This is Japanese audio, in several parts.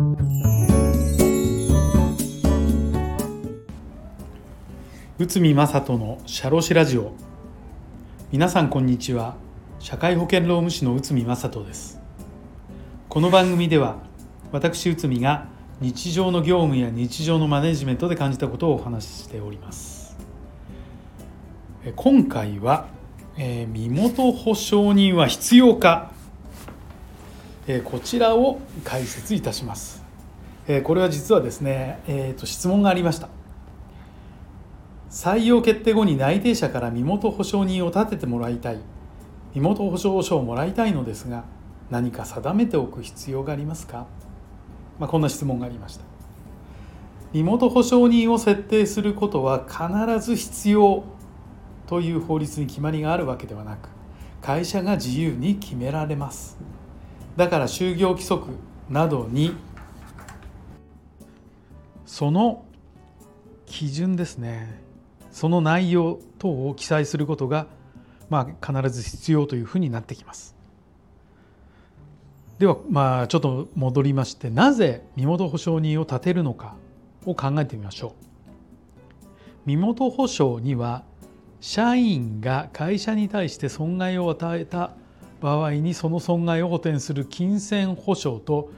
宇見正人のシャロシラジオ。皆さんこんにちは。社会保険労務士の宇見正人です。この番組では私宇見が日常の業務や日常のマネジメントで感じたことをお話ししております。今回は、身元保証人は必要か、こちらを解説いたします。これは実はですね、質問がありました。採用決定後に内定者から身元保証人を立ててもらいたい、身元保証書をもらいたいのですが、何か定めておく必要がありますか。こんな質問がありました。身元保証人を設定することは必ず必要という法律に決まりがあるわけではなく、会社が自由に決められます。だから就業規則などにその基準ですね、その内容等を記載することが、必ず必要というふうになってきます。では、ちょっと戻りまして、なぜ身元保証人を立てるのかを考えてみましょう。身元保証には社員が会社に対して損害を与えた場合にその損害を補填する金銭保証と、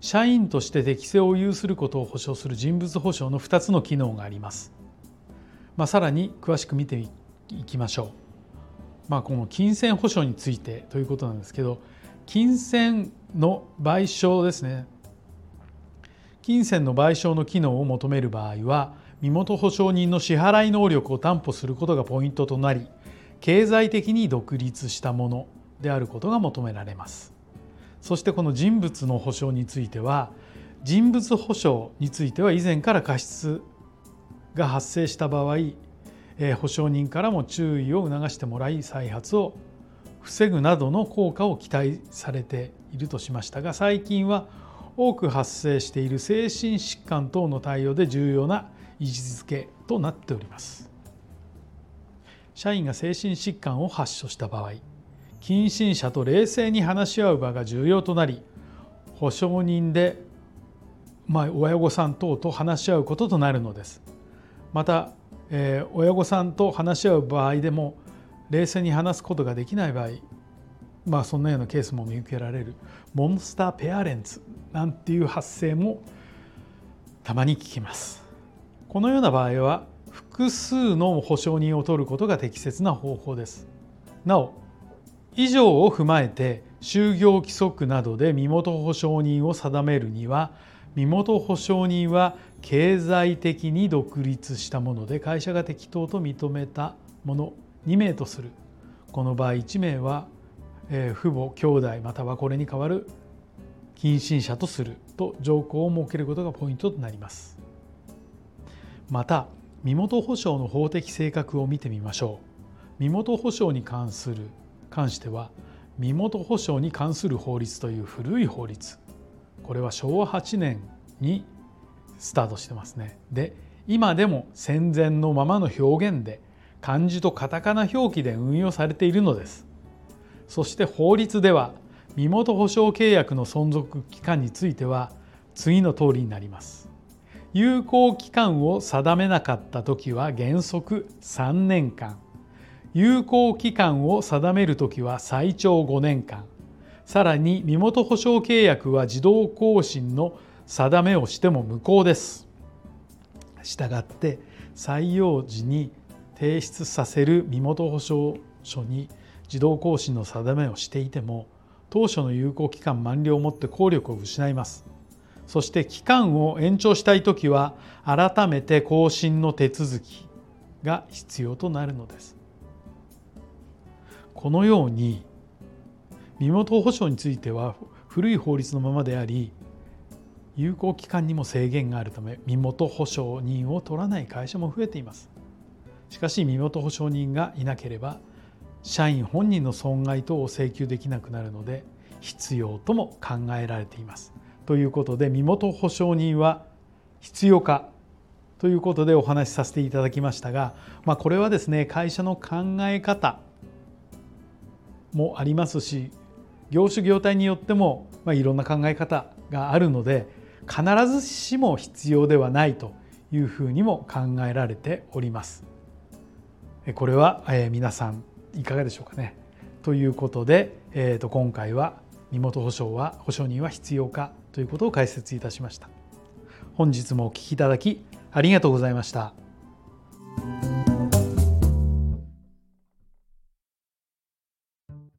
社員として適性を有することを保証する人物保証の2つの機能があります。さらに詳しく見ていきましょう。この金銭保証についてということなんですけど、金銭の賠償ですね。金銭の賠償の機能を求める場合は、身元保証人の支払い能力を担保することがポイントとなり、経済的に独立したものであることが求められます。そしてこの人物の保証については、人物保証については以前から過失が発生した場合、保証人からも注意を促してもらい、再発を防ぐなどの効果を期待されているとしましたが、最近は多く発生している精神疾患等の対応で重要な位置づけとなっております。社員が精神疾患を発症した場合、近親者と冷静に話し合う場が重要となり、保証人で、親御さん等と話し合うこととなるのです。また、親御さんと話し合う場合でも冷静に話すことができない場合、そんなようなケースも見受けられるモンスターペアレンツなんていう発生もたまに聞きます。このような場合は複数の保証人を取ることが適切な方法です。なお、以上を踏まえて就業規則などで身元保証人を定めるには、身元保証人は経済的に独立したもので、会社が適当と認めたもの2名とする。この場合1名は、父母、兄弟またはこれに代わる近親者とすると条項を設けることがポイントとなります。また身元保証の法的性格を見てみましょう。身元保証に関しては身元保証に関する法律という古い法律、これは昭和8年にスタートしてますね。で、今でも戦前のままの表現で漢字とカタカナ表記で運用されているのです。そして法律では身元保証契約の存続期間については次の通りになります。有効期間を定めなかったときは原則3年間、有効期間を定めるときは最長5年間。さらに身元保証契約は自動更新の定めをしても無効です。したがって採用時に提出させる身元保証書に自動更新の定めをしていても、当初の有効期間満了をもって効力を失います。そして期間を延長したいときは改めて更新の手続きが必要となるのです。このように身元保証については古い法律のままであり、有効期間にも制限があるため身元保証人を取らない会社も増えています。しかし身元保証人がいなければ社員本人の損害等を請求できなくなるので必要とも考えられています。ということで身元保証人は必要かということでお話しさせていただきましたが、これはですね、会社の考え方もありますし、業種業態によってもいろんな考え方があるので、必ずしも必要ではないというふうにも考えられております。これは皆さんいかがでしょうかね。ということで、今回は身元保証人は必要かということを解説いたしました。本日もお聞きいただきありがとうございました。